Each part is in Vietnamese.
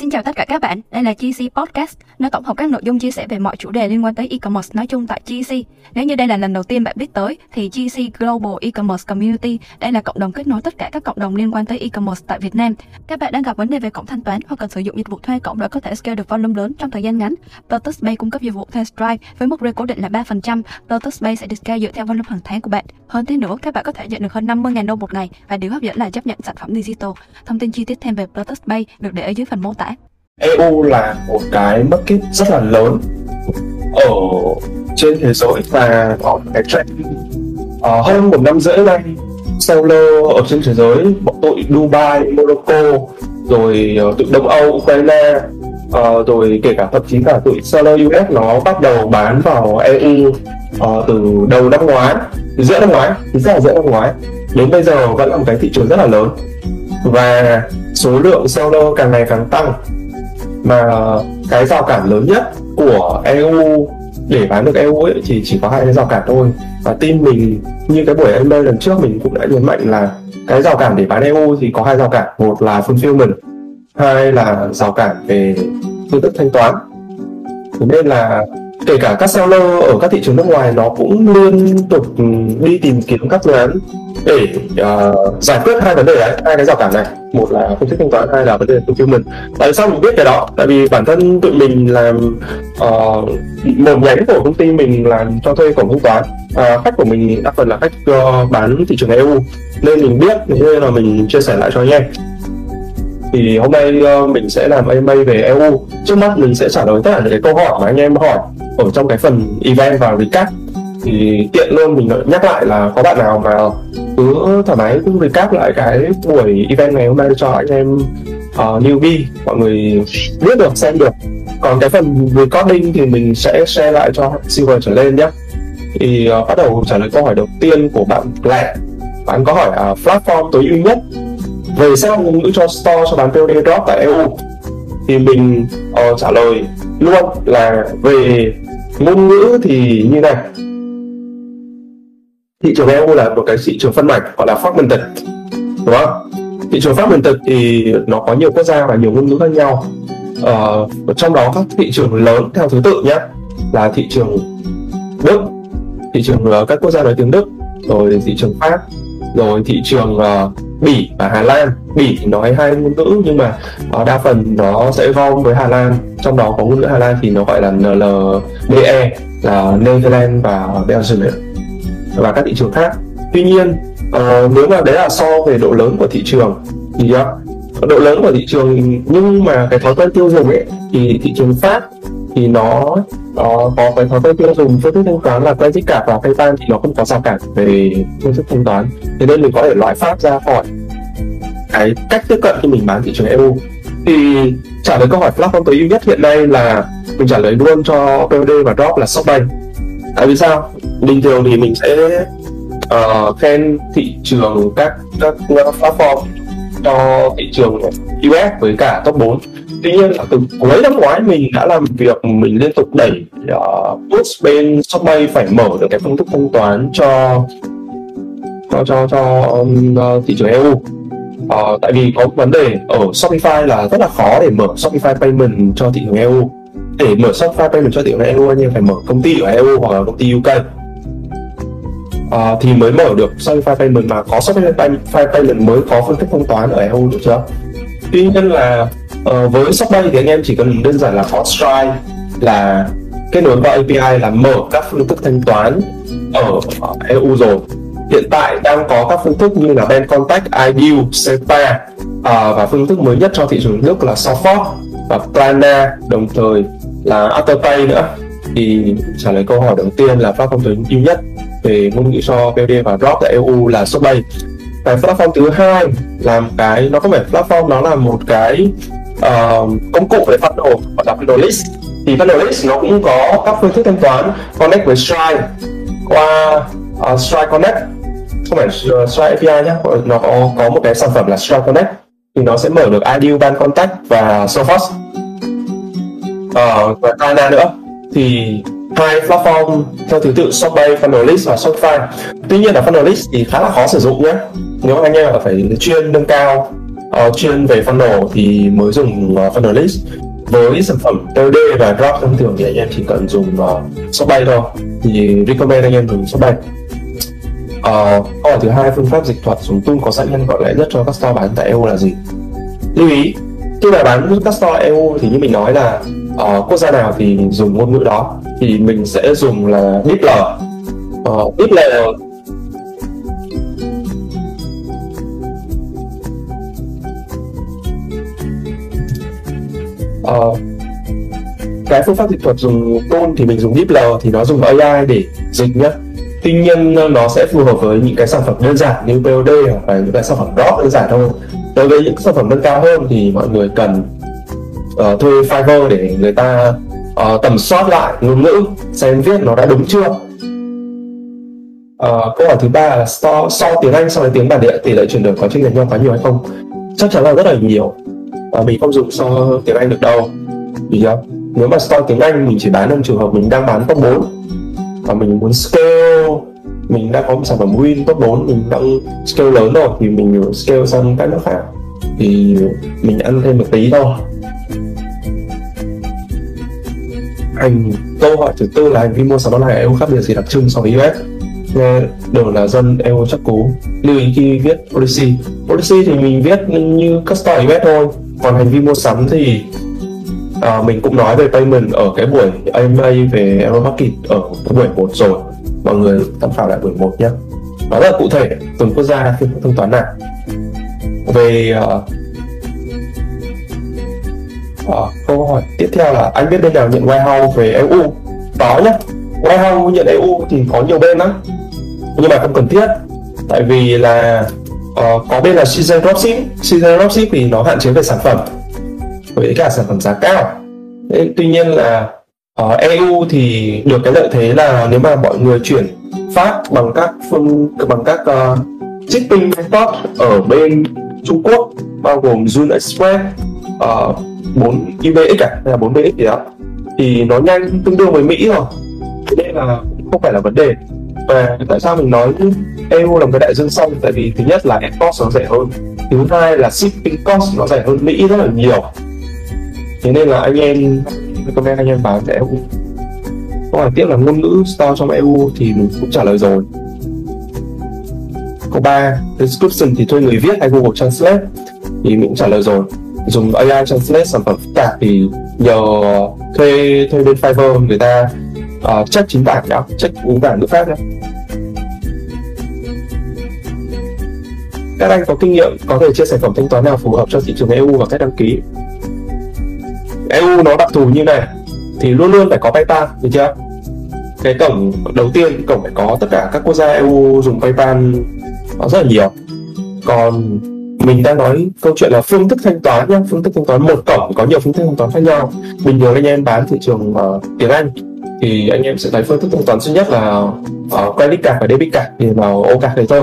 Xin chào tất cả các bạn, đây là GEC Podcast, nơi tổng hợp các nội dung chia sẻ về mọi chủ đề liên quan tới e-commerce nói chung tại GEC. Nếu như đây là lần đầu tiên bạn biết tới, thì GEC Global E-commerce Community, đây là cộng đồng kết nối tất cả các cộng đồng liên quan tới e-commerce tại Việt Nam. Các bạn đang gặp vấn đề về cổng thanh toán hoặc cần sử dụng dịch vụ thuê cổng để có thể scale được volume lớn trong thời gian ngắn. Plutus Pay cung cấp dịch vụ thuê Stripe với mức rate cố định là 3%. Plutus Pay sẽ được scale dựa theo volume hàng tháng của bạn. Hơn thế nữa, các bạn có thể nhận được hơn 50.000 đô một ngày và điều hấp dẫn là chấp nhận sản phẩm digital. Thông tin chi tiết thêm về Plutus Pay được để ở dưới phần mô tả. EU là một cái market rất là lớn ở trên thế giới và có một cái trend hơn một năm rưỡi nay, seller ở trên thế giới, bọn tụi Dubai, Morocco, rồi tụi Đông Âu, Ukraine, rồi kể cả thậm chí cả tụi seller US nó bắt đầu bán vào EU từ đầu năm ngoái, giữa năm ngoái đến bây giờ vẫn là một cái thị trường rất là lớn và số lượng seller càng ngày càng tăng. Mà cái rào cản lớn nhất của EU để bán được EU ấy thì chỉ có hai cái rào cản thôi. Và team mình, như cái buổi MBA lần trước mình cũng đã nhấn mạnh là cái rào cản để bán EU thì có hai rào cản. Một là fulfillment, hai là rào cản về phương thức thanh toán. Thế nên là kể cả các seller ở các thị trường nước ngoài nó cũng liên tục đi tìm kiếm các phương án để giải quyết hai vấn đề này, hai cái rào cản này. Một là phương thức thanh toán, hai là vấn đề fulfillment. Tại sao mình biết cái đó? Tại vì bản thân tụi mình làm một nhánh của công ty mình làm cho thuê cổng thanh toán. Khách của mình đa phần là khách bán thị trường EU nên mình biết, nên là mình chia sẻ lại cho anh em. Thì hôm nay mình sẽ làm AMA về EU. Trước mắt mình sẽ trả lời tất cả những cái câu hỏi mà anh em hỏi ở trong cái phần event và recap. Thì tiện luôn mình nhắc lại là có bạn nào mà cứ thoải mái cứ recap lại cái buổi event ngày hôm nay cho anh em newbie, mọi người biết được, xem được. Còn cái phần recording thì mình sẽ share lại cho Silver trở lên nhé. Thì bắt đầu trả lời câu hỏi đầu tiên của bạn Lẹ. Bạn có hỏi platform tối ưu nhất về SEO ngôn ngữ cho store cho bán POD drop tại EU. Thì mình trả lời luôn là về ngôn ngữ thì như này. Thị trường EU là một cái thị trường phân mảnh gọi là fragmented, đúng không? Thị trường fragmented thì nó có nhiều quốc gia và nhiều ngôn ngữ khác nhau. Trong đó các thị trường lớn theo thứ tự nhé là thị trường Đức, thị trường các quốc gia nói tiếng Đức, rồi thị trường Pháp, rồi thị trường Bỉ và Hà Lan. Bỉ nói hai ngôn ngữ nhưng mà đa phần nó sẽ gom với Hà Lan, trong đó có ngôn ngữ Hà Lan thì nó gọi là NLDE, là Netherlands và Belgium và các thị trường khác. Tuy nhiên nếu mà đấy là so về độ lớn của thị trường thì độ lớn của thị trường, nhưng mà cái thói quen tiêu dùng ấy thì thị trường Pháp thì nó có cái thói quen tiêu dùng phương thức thanh toán là credit card và PayPal thì nó không có rào cản về phương thức thanh toán. Thế nên mình có thể loại Pháp ra khỏi cái cách tiếp cận khi mình bán thị trường EU. Thì trả lời câu hỏi platform tối ưu nhất hiện nay là mình trả lời luôn cho POD và drop là Shopbase. Tại vì sao? Bình thường thì mình sẽ khen thị trường các platform cho thị trường US với cả top 4. Tuy nhiên là từ cuối năm ngoái mình đã làm việc, mình liên tục đẩy push bên Shopbase phải mở được cái phương thức thanh toán cho thị trường EU. Tại vì có vấn đề ở Shopify là rất là khó để mở Shopify Payment cho thị trường EU. Để mở Shopify Payment cho thị trường EU anh em phải mở công ty ở EU hoặc là công ty UK thì mới mở được Shopify Payment, mà có Shopify Payment mới có phương thức thanh toán ở EU được chưa? Tuy nhiên là với Shopbase thì anh em chỉ cần đơn giản là có Stripe là kết nối qua API là mở các phương thức thanh toán ở EU rồi. Hiện tại đang có các phương thức như là Bancontact, iDeal, Sepa và phương thức mới nhất cho thị trường nước là Sofort và Klarna, đồng thời là Afterpay nữa. Thì trả lời câu hỏi đầu tiên là platform tối ưu nhất về ngôn ngữ cho POD và drop tại EU là Shopbase. Cái platform thứ hai làm cái nó có vẻ platform, nó là một cái công cụ để funnel gọi là Funnelish. Thì Funnelish nó cũng có các phương thức thanh toán connect với Stripe qua Stripe Connect, không phải Stripe API nhé. Nó có một cái sản phẩm là Stripe Connect thì nó sẽ mở được iDeal, Bancontact và Sofort và Klarna nữa. Thì hai platform theo thứ tự Shopbase, Funnelish và Shopify. Tuy nhiên là Funnelish thì khá là khó sử dụng nhé. Nếu anh em phải chuyên nâng cao chuyên về funnel thì mới dùng Funnelish. Với sản phẩm TOD và drop thông thường thì anh em chỉ cần dùng Shopbase thôi, thì recommend anh em dùng Shopbase. Câu hỏi thứ hai, phương pháp dịch thuật dùng tool có sẵn nhân gọn lẽ nhất cho các store bán tại EU là gì? Lưu ý, khi mà bán các store EU thì như mình nói là quốc gia nào thì dùng ngôn ngữ đó, thì mình sẽ dùng là DeepL. Cái phương pháp dịch thuật dùng tool thì mình dùng DeepL thì nó dùng AI để dịch nhé. Tuy nhiên nó sẽ phù hợp với những cái sản phẩm đơn giản như POD hoặc là những cái sản phẩm drop đơn giản thôi. Đối với những sản phẩm nâng cao hơn thì mọi người cần thuê Fiverr để người ta tầm soát lại ngôn ngữ xem viết nó đã đúng chưa. Câu hỏi thứ ba là so tiếng Anh so với tiếng bản địa tỷ lệ chuyển đổi có chênh lệch nhau quá nhiều hay không? Chắc chắn là rất là nhiều. Mình không dùng so tiếng Anh được đâu. Vì nếu mà so tiếng Anh mình chỉ bán trong trường hợp mình đang bán top 4 và mình muốn scale, mình đã có một sản phẩm win top 4, mình đang scale lớn rồi thì mình scale sang các nước khác thì mình ăn thêm một tí thôi. Câu hỏi thứ tư là hành vi mua sắm online EU khác biệt gì đặc trưng so với US? Nghe đều là dân EU chắc cú. Lưu ý khi viết policy. Policy thì mình viết như các store US thôi. Còn hành vi mua sắm thì mình cũng nói về payment ở cái buổi AMA về Euro Market ở cái buổi 1 rồi. Mọi người tham khảo lại buổi 1 nhé. Nó rất là cụ thể, từng quốc gia khi thanh toán nào. Về câu hỏi tiếp theo là anh biết bên nào nhận warehouse về EU? Có nhá, warehouse nhận EU thì có nhiều bên lắm. Nhưng mà không cần thiết. Tại vì là có bên là CJ Dropship. CJ Dropship thì nó hạn chế về sản phẩm với cả sản phẩm giá cao. Tuy nhiên là ở EU thì được cái lợi thế là nếu mà mọi người chuyển phát bằng các shipping method ở bên Trung Quốc bao gồm Jun Express, 4IBX hay là 4BX gì đó thì nó nhanh tương đương với Mỹ rồi. Thế nên là cũng không phải là vấn đề. Và tại sao mình nói EU là một cái đại dương xanh? Tại vì thứ nhất là export nó rẻ hơn, thứ hai là shipping cost nó rẻ hơn Mỹ rất là nhiều. Thế nên là anh em recommend anh em bán tại EU. Câu hỏi tiếp là ngôn ngữ store trong EU thì mình cũng trả lời rồi. Câu 3, description thì thuê người viết hay Google Translate thì mình cũng trả lời rồi. Dùng AI Translate sản phẩm phức tạp thì nhờ thuê bên Fiverr người ta check chính bản nhá, check chính bản ngữ pháp nhá. Các anh có kinh nghiệm có thể chia sẻ phẩm thanh toán nào phù hợp cho thị trường EU và cách đăng ký? EU nó đặc thù như này thì luôn luôn phải có PayPal, được chưa? Cái cổng đầu tiên, cổng phải có tất cả các quốc gia EU dùng PayPal nó rất là nhiều. Còn mình đang nói câu chuyện là phương thức thanh toán nhé. Phương thức thanh toán một cổng có nhiều phương thức thanh toán khác nhau. Bình thường anh em bán thị trường tiếng Anh thì anh em sẽ thấy phương thức thanh toán duy nhất là credit card và debit card thì vào ô card đấy thôi.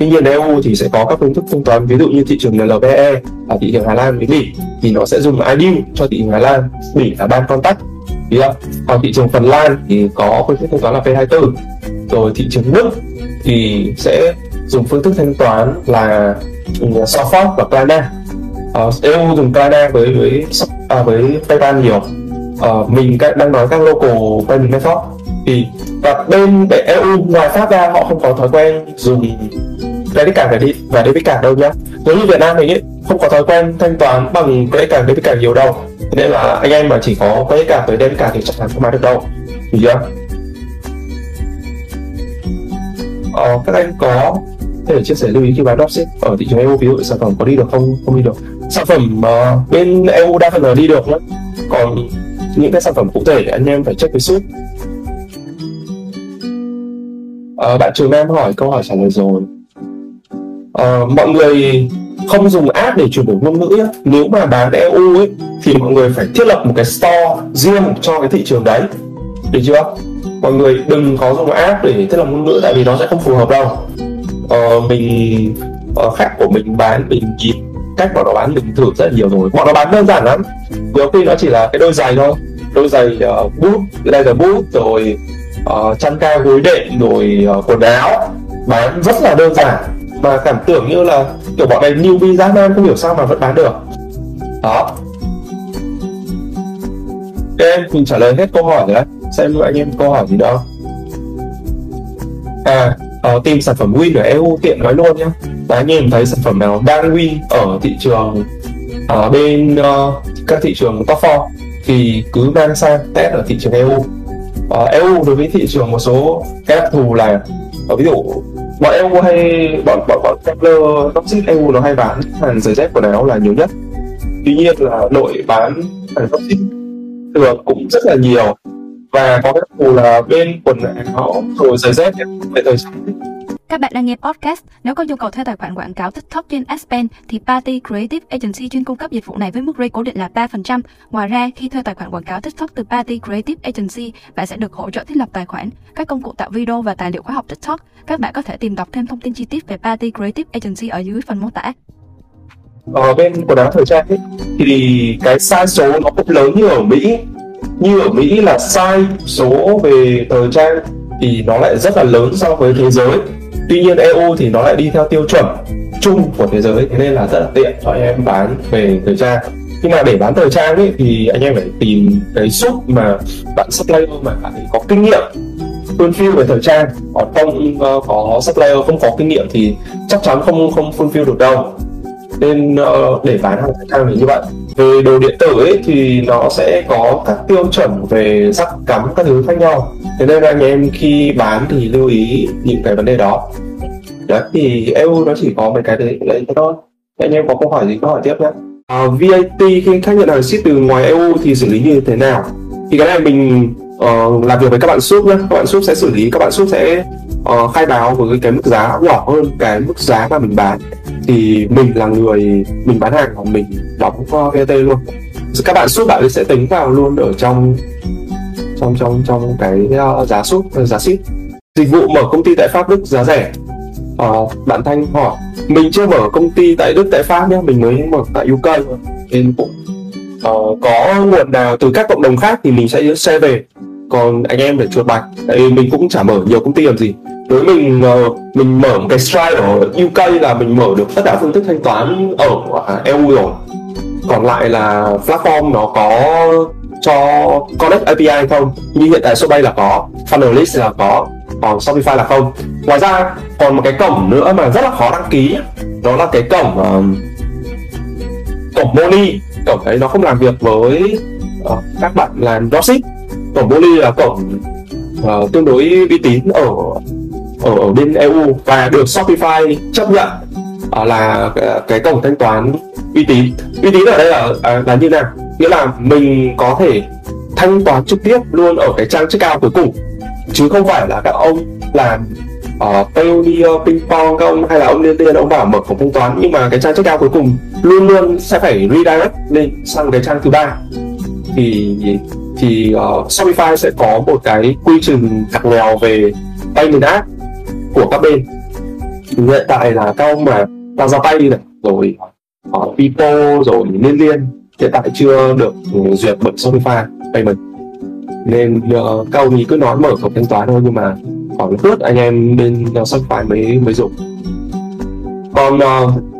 Tuy nhiên EU thì sẽ có các phương thức thanh toán, ví dụ như thị trường LPE là thị trường Hà Lan với Bỉ thì nó sẽ dùng iDeal cho thị trường Hà Lan, Bỉ là Bancontact. Còn thị trường Phần Lan thì có phương thức thanh toán là P24. Rồi thị trường Đức thì sẽ dùng phương thức thanh toán là Sofort và Klarna. EU dùng Klarna với PayPal nhiều. Mình đang nói các local payment method thì và bên EU ngoài Pháp ra họ không có thói quen dùng credit card và debit card đâu nhá. Giống như Việt Nam mình ấy, không có thói quen thanh toán bằng credit card debit card nhiều đâu. Nên là anh em mà chỉ có credit card với debit card thì chắc chắn không bán được đâu. Được chưa? Các anh có thể chia sẻ lưu ý khi bán dropship ở thị trường EU, ví dụ sản phẩm có đi được không, không đi được. Sản phẩm bên EU đa phần là đi được lắm. Còn những cái sản phẩm cụ thể anh em phải check với shop. Bạn Trường Nam hỏi câu hỏi trả lời rồi. Mọi người không dùng app để chuyển đổi ngôn ngữ nhé. Nếu mà bán EU ấy, thì mọi người phải thiết lập một cái store riêng cho cái thị trường đấy, được chưa? Mọi người đừng có dùng app để thiết lập ngôn ngữ tại vì nó sẽ không phù hợp đâu. Mình khách của mình bán, mình nhìn cách bọn nó bán mình thử rất là nhiều rồi. Bọn nó bán đơn giản lắm, nhiều khi nó chỉ là cái đôi giày thôi, đôi giày boot, leather boot, rồi chăn ca gối đệm, rồi quần áo, bán rất là đơn giản mà cảm tưởng như là kiểu bọn này newbie ra Nam không hiểu sao mà vẫn bán được đó. Ok, mình trả lời hết câu hỏi rồi đấy, xem anh em câu hỏi gì đâu. Tìm sản phẩm win ở EU tiện nói luôn nhé. Là anh em thấy sản phẩm nào đang win ở thị trường, ở bên các thị trường top 4 thì cứ mang sang test ở thị trường EU. EU đối với thị trường một số cái đặc thù là ví dụ bọn EU hay bọn dropship EU nó hay bán hàng giày dép quần áo là nhiều nhất. Tuy nhiên là đội bán hàng dropship thường cũng rất là nhiều và có đặc thù là bên quần áo rồi giày dép về thời trang. Các bạn đang nghe podcast, nếu có nhu cầu thuê tài khoản quảng cáo TikTok trên Aspire thì PATI Creative Agency chuyên cung cấp dịch vụ này với mức rate cố định là 3%. Ngoài ra, khi thuê tài khoản quảng cáo TikTok từ PATI Creative Agency, bạn sẽ được hỗ trợ thiết lập tài khoản, các công cụ tạo video và tài liệu khóa học TikTok. Các bạn có thể tìm đọc thêm thông tin chi tiết về PATI Creative Agency ở dưới phần mô tả. Ở bên quần áo thời trang ấy, thì cái size số nó cũng lớn như ở Mỹ. Như ở Mỹ là size số về thời trang thì nó lại rất là lớn so với thế giới. Tuy nhiên EU thì nó lại đi theo tiêu chuẩn chung của thế giới, thế nên là rất là tiện cho anh em bán về thời trang. Nhưng mà để bán thời trang ấy, thì anh em phải tìm cái shop mà bạn supplier mà bạn có kinh nghiệm fulfill về thời trang. Còn không có supplier, không có kinh nghiệm thì chắc chắn không fulfill được đâu. Nên để bán hàng thời trang thì như vậy. Về đồ điện tử ấy, thì nó sẽ có các tiêu chuẩn về sắc cắm các thứ khác nhau. Thế nên là anh em khi bán thì lưu ý những cái vấn đề đó. Đấy, thì EU nó chỉ có mấy cái đấy thôi. Anh em có câu hỏi gì cứ hỏi tiếp nhé. VAT khi khách nhận hàng ship từ ngoài EU thì xử lý như thế nào? Thì cái này mình làm việc với các bạn shop nhé. Các bạn shop sẽ xử lý, các bạn shop sẽ khai báo với cái mức giá nhỏ hơn cái mức giá mà mình bán. Thì mình là người mình bán hàng và mình đóng VAT luôn. Các bạn shop bạn sẽ tính vào luôn ở trong cái giá shop, giá ship. Dịch vụ mở công ty tại Pháp, Đức giá rẻ. Bạn Thanh hỏi mình chưa mở công ty tại Đức, tại Pháp nhé, mình mới mở tại UK thôi. Nên cũng có nguồn nào từ các cộng đồng khác thì mình sẽ share về. Còn anh em để chuột bạch, tại mình cũng chả mở nhiều công ty làm gì. Đối với mình mở một cái Stripe ở UK là mình mở được tất cả phương thức thanh toán ở EU rồi. Còn lại là platform nó có cho Connect API không? Như hiện tại Shopbase là có, Funnelish là có, còn Shopify là không. Ngoài ra còn một cái cổng nữa mà rất là khó đăng ký, đó là cái cổng Mollie. Cổng đấy nó không làm việc với các bạn làm dropship. Cổng Mollie là cổng tương đối uy tín ở bên EU và được Shopify chấp nhận là cái cổng thanh toán uy tín. Uy tín ở đây là như nào? Nghĩa là mình có thể thanh toán trực tiếp luôn ở cái trang checkout cuối cùng, chứ không phải là các ông làm Payoneer, Ping Pong các ông hay là ông liên tiền ông bảo mở cổng thanh toán, nhưng mà cái trang checkout cuối cùng luôn luôn sẽ phải redirect lên sang cái trang thứ ba. Thì Shopify sẽ có một cái quy trình ngặt nghèo về payment app của các bên. Hiện tại là các ông mà tạo ra pay này rồi Pipo rồi liên hiện tại chưa được duyệt bởi Shopify payment, nên các ông ý cứ nói mở cổng thanh toán thôi, nhưng mà khoảng lúc anh em bên Shopify mới dùng. Còn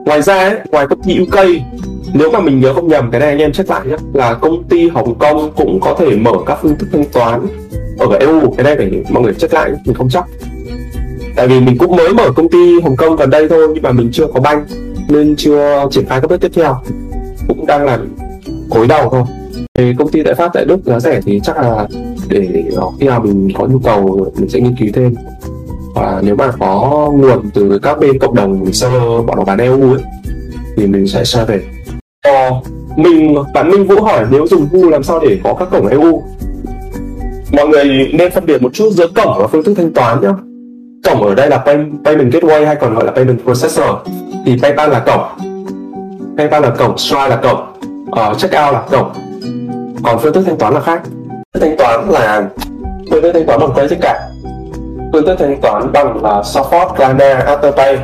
ngoài ra ấy, ngoài công ty UK, nếu mà mình nhớ không nhầm, cái này anh em check lại nhé, là công ty Hồng Kông cũng có thể mở các phương thức thanh toán ở EU. Cái này phải mọi người check lại, mình không chắc. Tại vì mình cũng mới mở công ty Hồng Kông gần đây thôi, nhưng mà mình chưa có banh nên chưa triển khai các bước tiếp theo, cũng đang là cối đầu thôi. Thì công ty tại Pháp, tại Đức giá rẻ thì chắc là để khi nào mình có nhu cầu mình sẽ nghiên cứu thêm, và nếu mà có nguồn từ các bên cộng đồng server bọn nó bán EU ấy, thì mình sẽ share về. Bạn Minh Vũ hỏi nếu dùng Google làm sao để có các cổng EU. Mọi người nên phân biệt một chút giữa cổng và phương thức thanh toán nhé. Cổng ở đây là Payment Gateway hay còn gọi là Payment Processor. Thì PayPal là cổng, Stripe là cổng, Checkout là cổng. Còn phương thức thanh toán là khác. Phương thức thanh toán bằng credit card. Phương thức thanh toán bằng là Sofort, Klarna, Afterpay,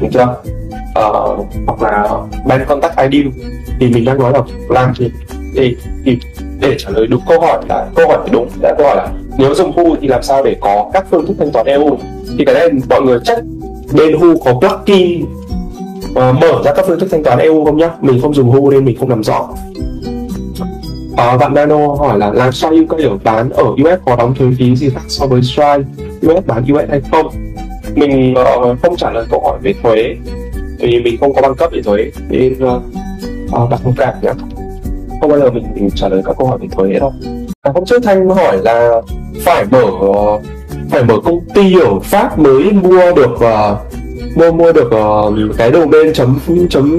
được chưa? Hoặc là Bancontact, iDeal. Thì mình đang nói là làm thì để trả lời đúng câu hỏi đúng đã, câu hỏi là nếu dùng Hu thì làm sao để có các phương thức thanh toán EU, thì cái này mọi người chắc bên Hu có plugin mở ra các phương thức thanh toán EU không nhá. Mình không dùng Hu nên mình không làm rõ. Bạn Nano hỏi là làm Stripe UK ở bán ở US có đóng thuế phí gì khác so với Stripe US bán US hay không? Mình không trả lời câu hỏi về thuế vì mình không có bằng cấp về thuế nên bạn không cảm nhé. Không bao giờ mình trả lời các câu hỏi về thuế đâu. Hôm trước Thanh hỏi là phải mở công ty ở Pháp mới mua được cái domain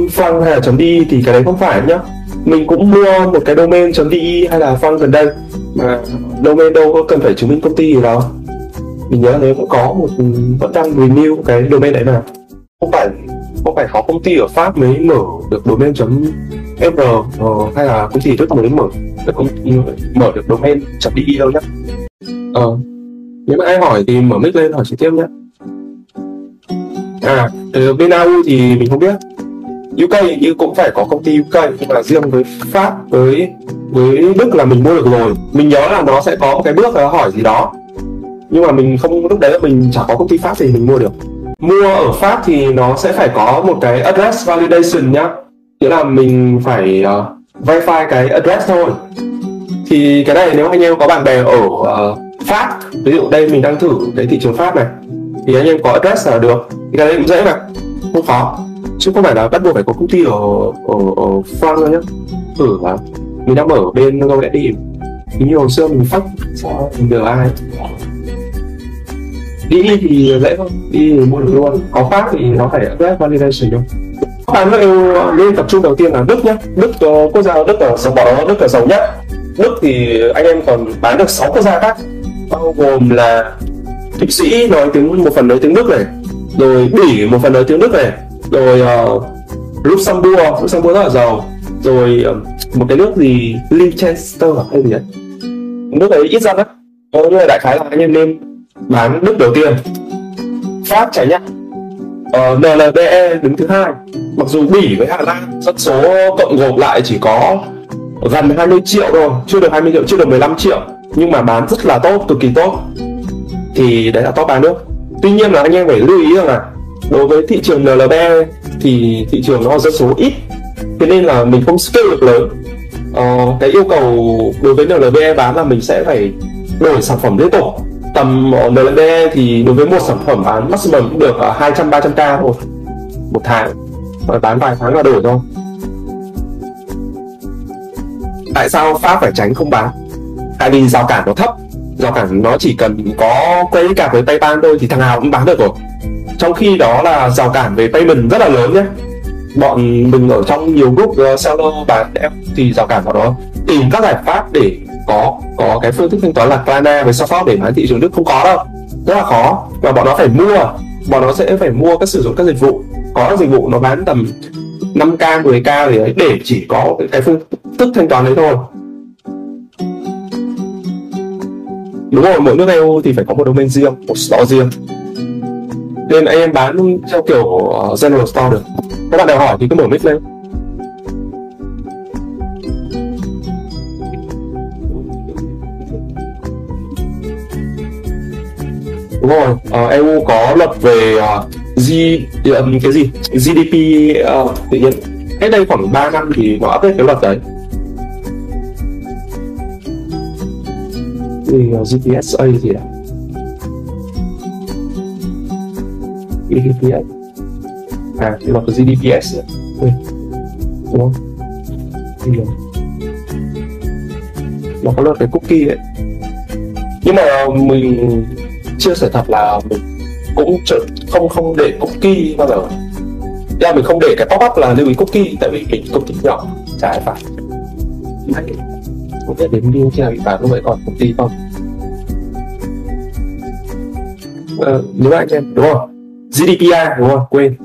.franc hay là .di thì cái đấy không phải nhá. Mình cũng mua một cái domain .di hay là franc gần đây mà domain đâu có cần phải chứng minh công ty gì đó. Mình nhớ nếu cũng có một vẫn đang renew cái domain đấy mà. Không phải có công ty ở Pháp mới mở được domain .fr hay là công ty tốt mới mở được domain .di đâu nhá. Nếu mà ai hỏi thì mở mic lên hỏi trực tiếp nhé. Bên EU thì mình không biết. UK như cũng phải có công ty UK, nhưng mà riêng với Pháp với Đức là mình mua được rồi. Mình nhớ là nó sẽ có một cái bước hỏi gì đó, nhưng mà mình không, lúc đấy mình chả có công ty Pháp thì mình mua được. Mua ở Pháp thì nó sẽ phải có một cái address validation nhá, nghĩa là mình phải verify cái address thôi. Thì cái này nếu anh em có bạn bè ở Pháp, ví dụ đây mình đang thử cái thị trường Pháp này, thì anh em có address là được. Thì cái đấy cũng dễ mà, không khó, chứ không phải là bắt buộc phải có công ty ở Pháp đâu nhá. Thử là mình đang ở bên đâu lại đi, như hồi xưa mình phát sao mình được ai đi thì dễ thôi, đi mua được luôn. Có Pháp thì nó phải address validation đâu. Các nước EU nên tập trung đầu tiên là Đức nhé. Đức quốc gia Đức là giàu nhất. Đức thì anh em còn bán được 6 quốc gia khác, bao gồm là Thụy Sĩ một phần nói tiếng Đức này, rồi Bỉ một phần nói tiếng Đức này, rồi Luxembourg rất là giàu, rồi một cái nước gì Liechtenstein hay gì đấy, nước ấy ít dân lắm. Nhưng mà đại khái là anh em nên bán Đức đầu tiên, Pháp chảy nhá, NLBE đứng thứ hai. Mặc dù Bỉ với Hà Lan dân số cộng gộp lại chỉ có gần 20 triệu thôi, chưa được 20 triệu, chưa được 15 triệu, nhưng mà bán rất là tốt, cực kỳ tốt. Thì đấy là top 3 nước. Tuy nhiên là anh em phải lưu ý rằng là đối với thị trường NLBE thì thị trường nó dân số ít, thế nên là mình không scale được lớn. Cái yêu cầu đối với NLBE bán là mình sẽ phải đổi sản phẩm liên tục. Tầm NLBE thì đối với một sản phẩm bán maximum cũng được 200-300k thôi một tháng, và bán vài tháng là đổi thôi. Tại sao Pháp phải tránh không bán? Tại vì rào cản nó thấp. Rào cản nó chỉ cần có credit card với PayPal thôi thì thằng nào cũng bán được rồi. Trong khi đó là rào cản về payment rất là lớn nhé. Bọn mình ở trong nhiều group seller bán em thì rào cản vào đó tìm các giải pháp để có cái phương thức thanh toán là Klarna với Sofort để bán thị trường Đức không có đâu, rất là khó. Và bọn nó sẽ phải mua sử dụng các dịch vụ, có các dịch vụ nó bán tầm 5k 10k để chỉ có cái phương thức thanh toán đấy thôi. Đúng rồi, mỗi nước EU thì phải có một domain riêng, một store riêng, nên anh em bán theo kiểu general store được. Các bạn nào hỏi thì cứ mở mic lên. Đúng rồi, EU có luật về GDP tự nhiên. Cách đây khoảng 3 năm thì nó update cái luật đấy. Thì GPSA gì ạ? GDPR. Thì luật GDPR. Ủa? Nó có luật về cookie ấy. Nhưng mà mình chia sẻ thật là mình cũng không để cookie bao giờ. Là mình không để cái pop up là lưu ý cookie, tại vì mình công ty nhỏ, chả ai phải. Không biết đến lưu khi nào bị bán, lúc vậy còn công ty không? Đúng rồi anh em, đúng rồi. GDPR, đúng rồi, quên.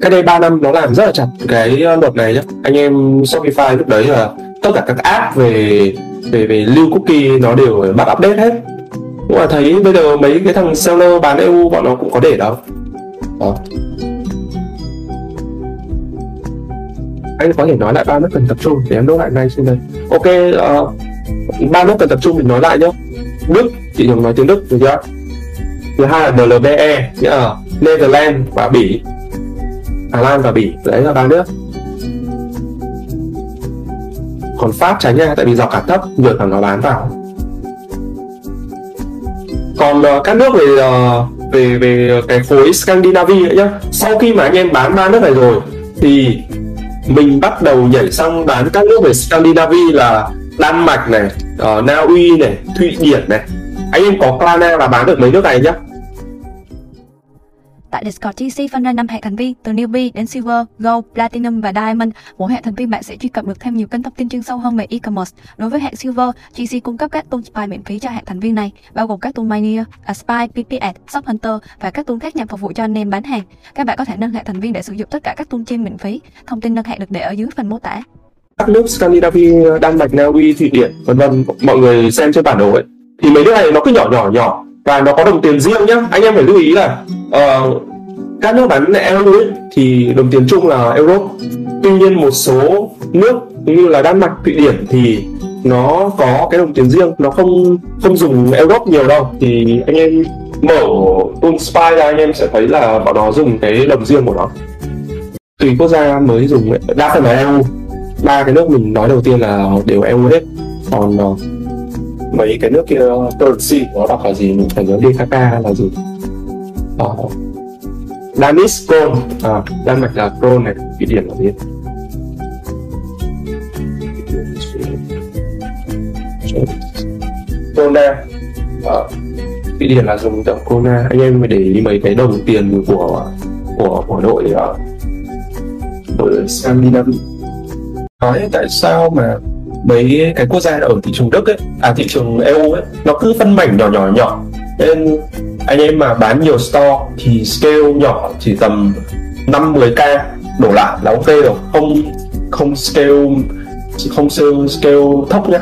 Cách đây 3 năm nó làm rất là chặt cái luật này nhá. Anh em Shopify lúc đấy là tất cả các app về lưu cookie nó đều bắt update hết. Cũng là thấy bây giờ mấy cái thằng seller bán EU bọn nó cũng có để đâu. Anh có thể nói lại 3 nước cần tập trung để em nốt lại ngay trên đây. Ok, 3 nước cần tập trung mình nói lại nhé. Đức, chị thường nói tiếng Đức được chưa? Thứ hai là NLBE, nghĩa là Netherlands và Bỉ. Thái Lan và Bỉ. Đấy là ba nước. Còn Pháp tránh nha, tại vì dọc cả thấp việc là nó bán vào. Còn các nước về cái khối Scandinavia nữa nhá. Sau khi mà anh em bán ba nước này rồi thì mình bắt đầu nhảy sang bán các nước về Scandinavia là Đan Mạch này, Na Uy này, Thụy Điển này. Anh em có Klarna là bán được mấy nước này nhá. Tại Discord TC phân ra 5 hệ thành viên từ Newbie đến Silver, Gold, Platinum và Diamond. Mỗi hệ thành viên bạn sẽ truy cập được thêm nhiều kênh thông tin chuyên sâu hơn về e-commerce. Đối với hệ Silver, GC cung cấp các Toonspy miễn phí cho hệ thành viên này, bao gồm các tool Miner, Aspire PPS, Shop Hunter và các tool khác nhằm phục vụ cho anh em bán hàng. Các bạn có thể nâng hệ thành viên để sử dụng tất cả các tool trên miễn phí. Thông tin nâng hệ được để ở dưới phần mô tả. Các nước Scandinavia, Đan Mạch, Na Uy, Thụy Điển, vân vân, mọi người xem trên bản đồ ấy, thì mấy nước này nó cứ nhỏ và nó có đồng tiền riêng nhá. Anh em phải lưu ý là các nước bán euro thì đồng tiền chung là euro. Tuy nhiên một số nước như là Đan Mạch, Thụy Điển thì nó có cái đồng tiền riêng, nó không dùng euro nhiều đâu. Thì anh em mở Toonspy ra anh em sẽ thấy là bọn nó dùng cái đồng riêng của nó. Tùy quốc gia mới dùng, đa phần là EU. Ba cái nước mình nói đầu tiên là đều EU hết. Còn mấy cái nước kia currency nó đọc là gì mình phải nhớ DKK là gì. Danish krone, Đan Mạch là krone này, Thụy Điển là gì? Krona, Thụy Điển là dùng đồng krona. Anh em phải để ý mấy cái đồng tiền của đội Scandinavia. Nói tại sao mà mấy cái quốc gia ở thị trường Đức ấy, thị trường EU ấy, nó cứ phân mảnh nhỏ nên anh em mà bán nhiều store thì scale nhỏ chỉ tầm 5-10k đổ lại là ok rồi, không scale thấp nhá,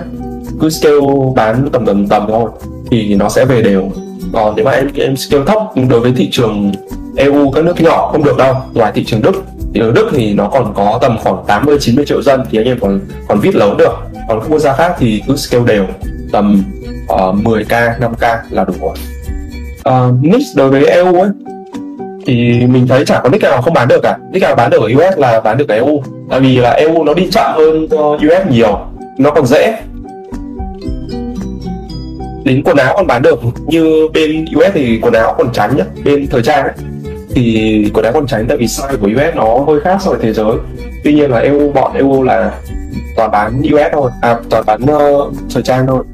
cứ scale bán tầm thôi thì nó sẽ về đều. Còn nếu mà em scale thấp đối với thị trường EU các nước nhỏ không được đâu. Ngoài thị trường Đức, thì ở Đức thì nó còn có tầm khoảng 80-90 triệu dân thì anh em còn viết lớn được. Còn các quốc gia khác thì cứ scale đều tầm 10k, 5k là đủ rồi. Niche đối với EU ấy thì mình thấy chả có niche nào không bán được cả. Niche nào bán được ở US là bán được ở EU. Tại vì là EU nó đi chậm hơn US nhiều, nó còn dễ. Đến quần áo còn bán được, như bên US thì quần áo còn tránh nhá, bên thời trang ấy thì quần áo còn tránh tại vì size của US nó hơi khác so với thế giới. Tuy nhiên là EU, bọn EU là toàn bán US thôi, toàn bán thời trang thôi.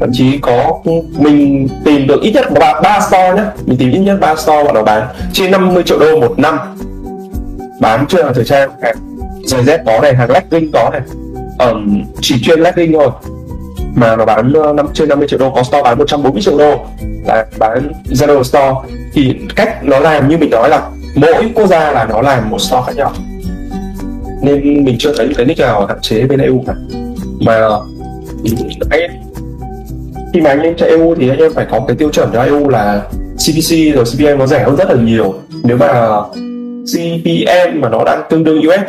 Thậm chí có mình tìm được ít nhất 3 store nhé, mình tìm ít nhất 3 store bọn nó bán trên 50 triệu đô một năm, bán chuyên hàng thời trang, giày dép có này, hàng legging có này, chỉ chuyên legging thôi mà nó bán trên 50 triệu đô, có store bán 140 triệu đô là bán general store. Thì cách nó làm như mình nói là mỗi quốc gia là nó làm một store khác nhau, nên mình chưa thấy cái nick nào hạn chế bên EU cả. Mà khi mà anh em chạy EU thì anh em phải có cái tiêu chuẩn cho EU là CPC rồi CPM nó rẻ hơn rất là nhiều. Nếu mà CPM mà nó đang tương đương US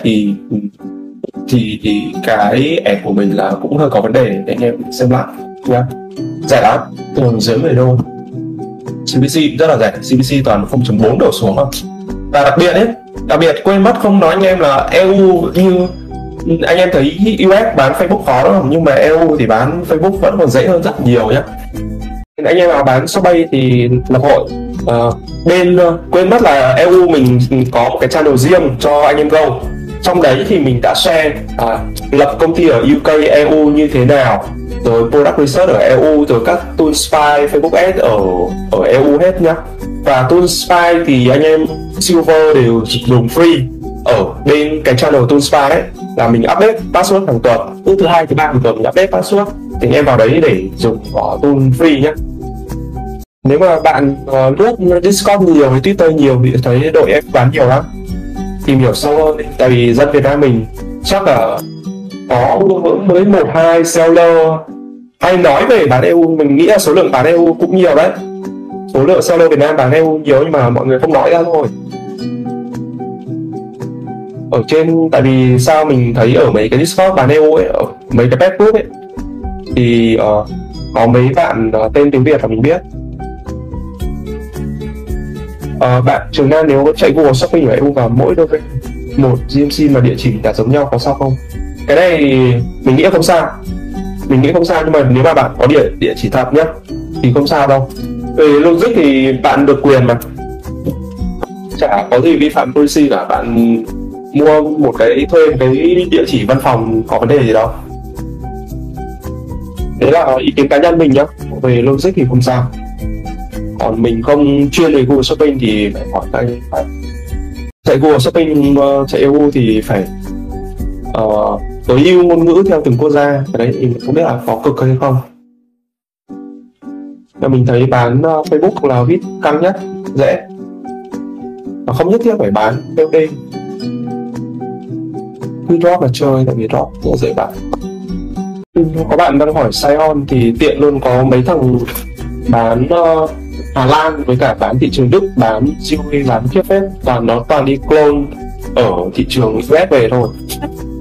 thì cái ad của mình là cũng hơi có vấn đề, để anh em xem lại nhá. Rẻ lắm, thường dưới 10 đô. CPC rất là rẻ, CPC toàn 0.4 đổ xuống không. Và đặc biệt quên mất không nói anh em là EU, như anh em thấy US bán Facebook khó lắm, nhưng mà EU thì bán Facebook vẫn còn dễ hơn rất nhiều nhé. Anh em nào bán Shopbase thì lập hội. Quên mất là EU mình có một cái channel riêng cho anh em Go. Trong đấy thì mình đã share lập công ty ở UK EU như thế nào, rồi product research ở EU, rồi các Toonspy, Facebook Ads ở EU hết nhá. Và Toonspy thì anh em Silver đều dùng free. Ở bên cái channel Toonspy ấy là mình update password hàng tuần, thứ hai thứ ba hàng tuần mình update password, thì anh em vào đấy để dùng tool free nhé. Nếu mà bạn lướt Discord nhiều với Twitter nhiều thì thấy đội em bán nhiều lắm, tìm hiểu sâu hơn. Tại vì dân Việt Nam mình chắc là có mới 1-2 seller hay nói về bán EU, mình nghĩ là số lượng bán EU cũng nhiều đấy, số lượng seller Việt Nam bán EU nhiều nhưng mà mọi người không nói ra thôi. Ở trên, tại vì sao mình thấy ở mấy cái Discord bán EU ấy, ở mấy cái pet group ấy thì có mấy bạn tên tiếng Việt là mình biết Bạn Trường Nam nếu chạy Google Shopping và em vào mỗi domain một GMC mà địa chỉ là giống nhau có sao không? Cái này mình nghĩ không sao, nhưng mà nếu mà bạn có địa chỉ thật nhá thì không sao đâu. Về logic thì bạn được quyền mà, chả có gì vi phạm policy cả. Bạn mua một cái, thuê một cái địa chỉ văn phòng có vấn đề gì đâu. Đấy là ý kiến cá nhân mình nhá, về logic thì không sao. Còn mình không chuyên về Google Shopping thì phải hỏi anh. Chạy Google Shopping, chạy EU thì phải tối ưu ngôn ngữ theo từng quốc gia. Cái đấy thì mình không biết là có cực hay không. Mình thấy bán Facebook là hit căng nhất, dễ, mà không nhất thiết phải bán POD. Cứ drop là chơi, tại vì drop cũng dễ bán. Có bạn đang hỏi sign on thì tiện luôn, có mấy thằng bán Hà Lan với cả bán thị trường Đức, bán GUI, bán khiếp phép, toàn đi clone ở thị trường US về thôi.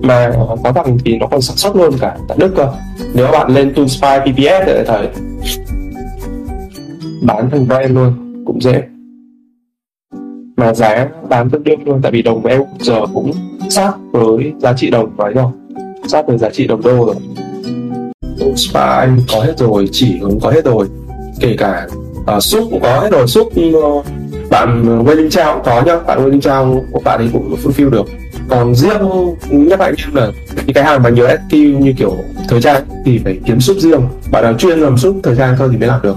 Mà có thằng thì nó còn sản xuất luôn cả tại Đức cơ. Nếu bạn lên Toonspy PPS thì thấy bán thành brand luôn, cũng dễ. Mà giá bán tương đương luôn, tại vì đồng EU giờ cũng sát với giá trị đồng ấy rồi, sát với giá trị đồng đô rồi. Toonspy Anh có hết rồi, chỉ hướng có hết rồi, kể cả Súp cũng có hết rồi. Súp bạn Wedding Trao cũng có nhá, bạn Wedding Trao của bạn ấy cũng fulfill được. Còn riêng nhắc lại riêng là những cái hàng mà nhiều SKU như kiểu thời trang thì phải kiếm Súp riêng, bạn nào chuyên làm Súp thời trang thôi thì mới làm được,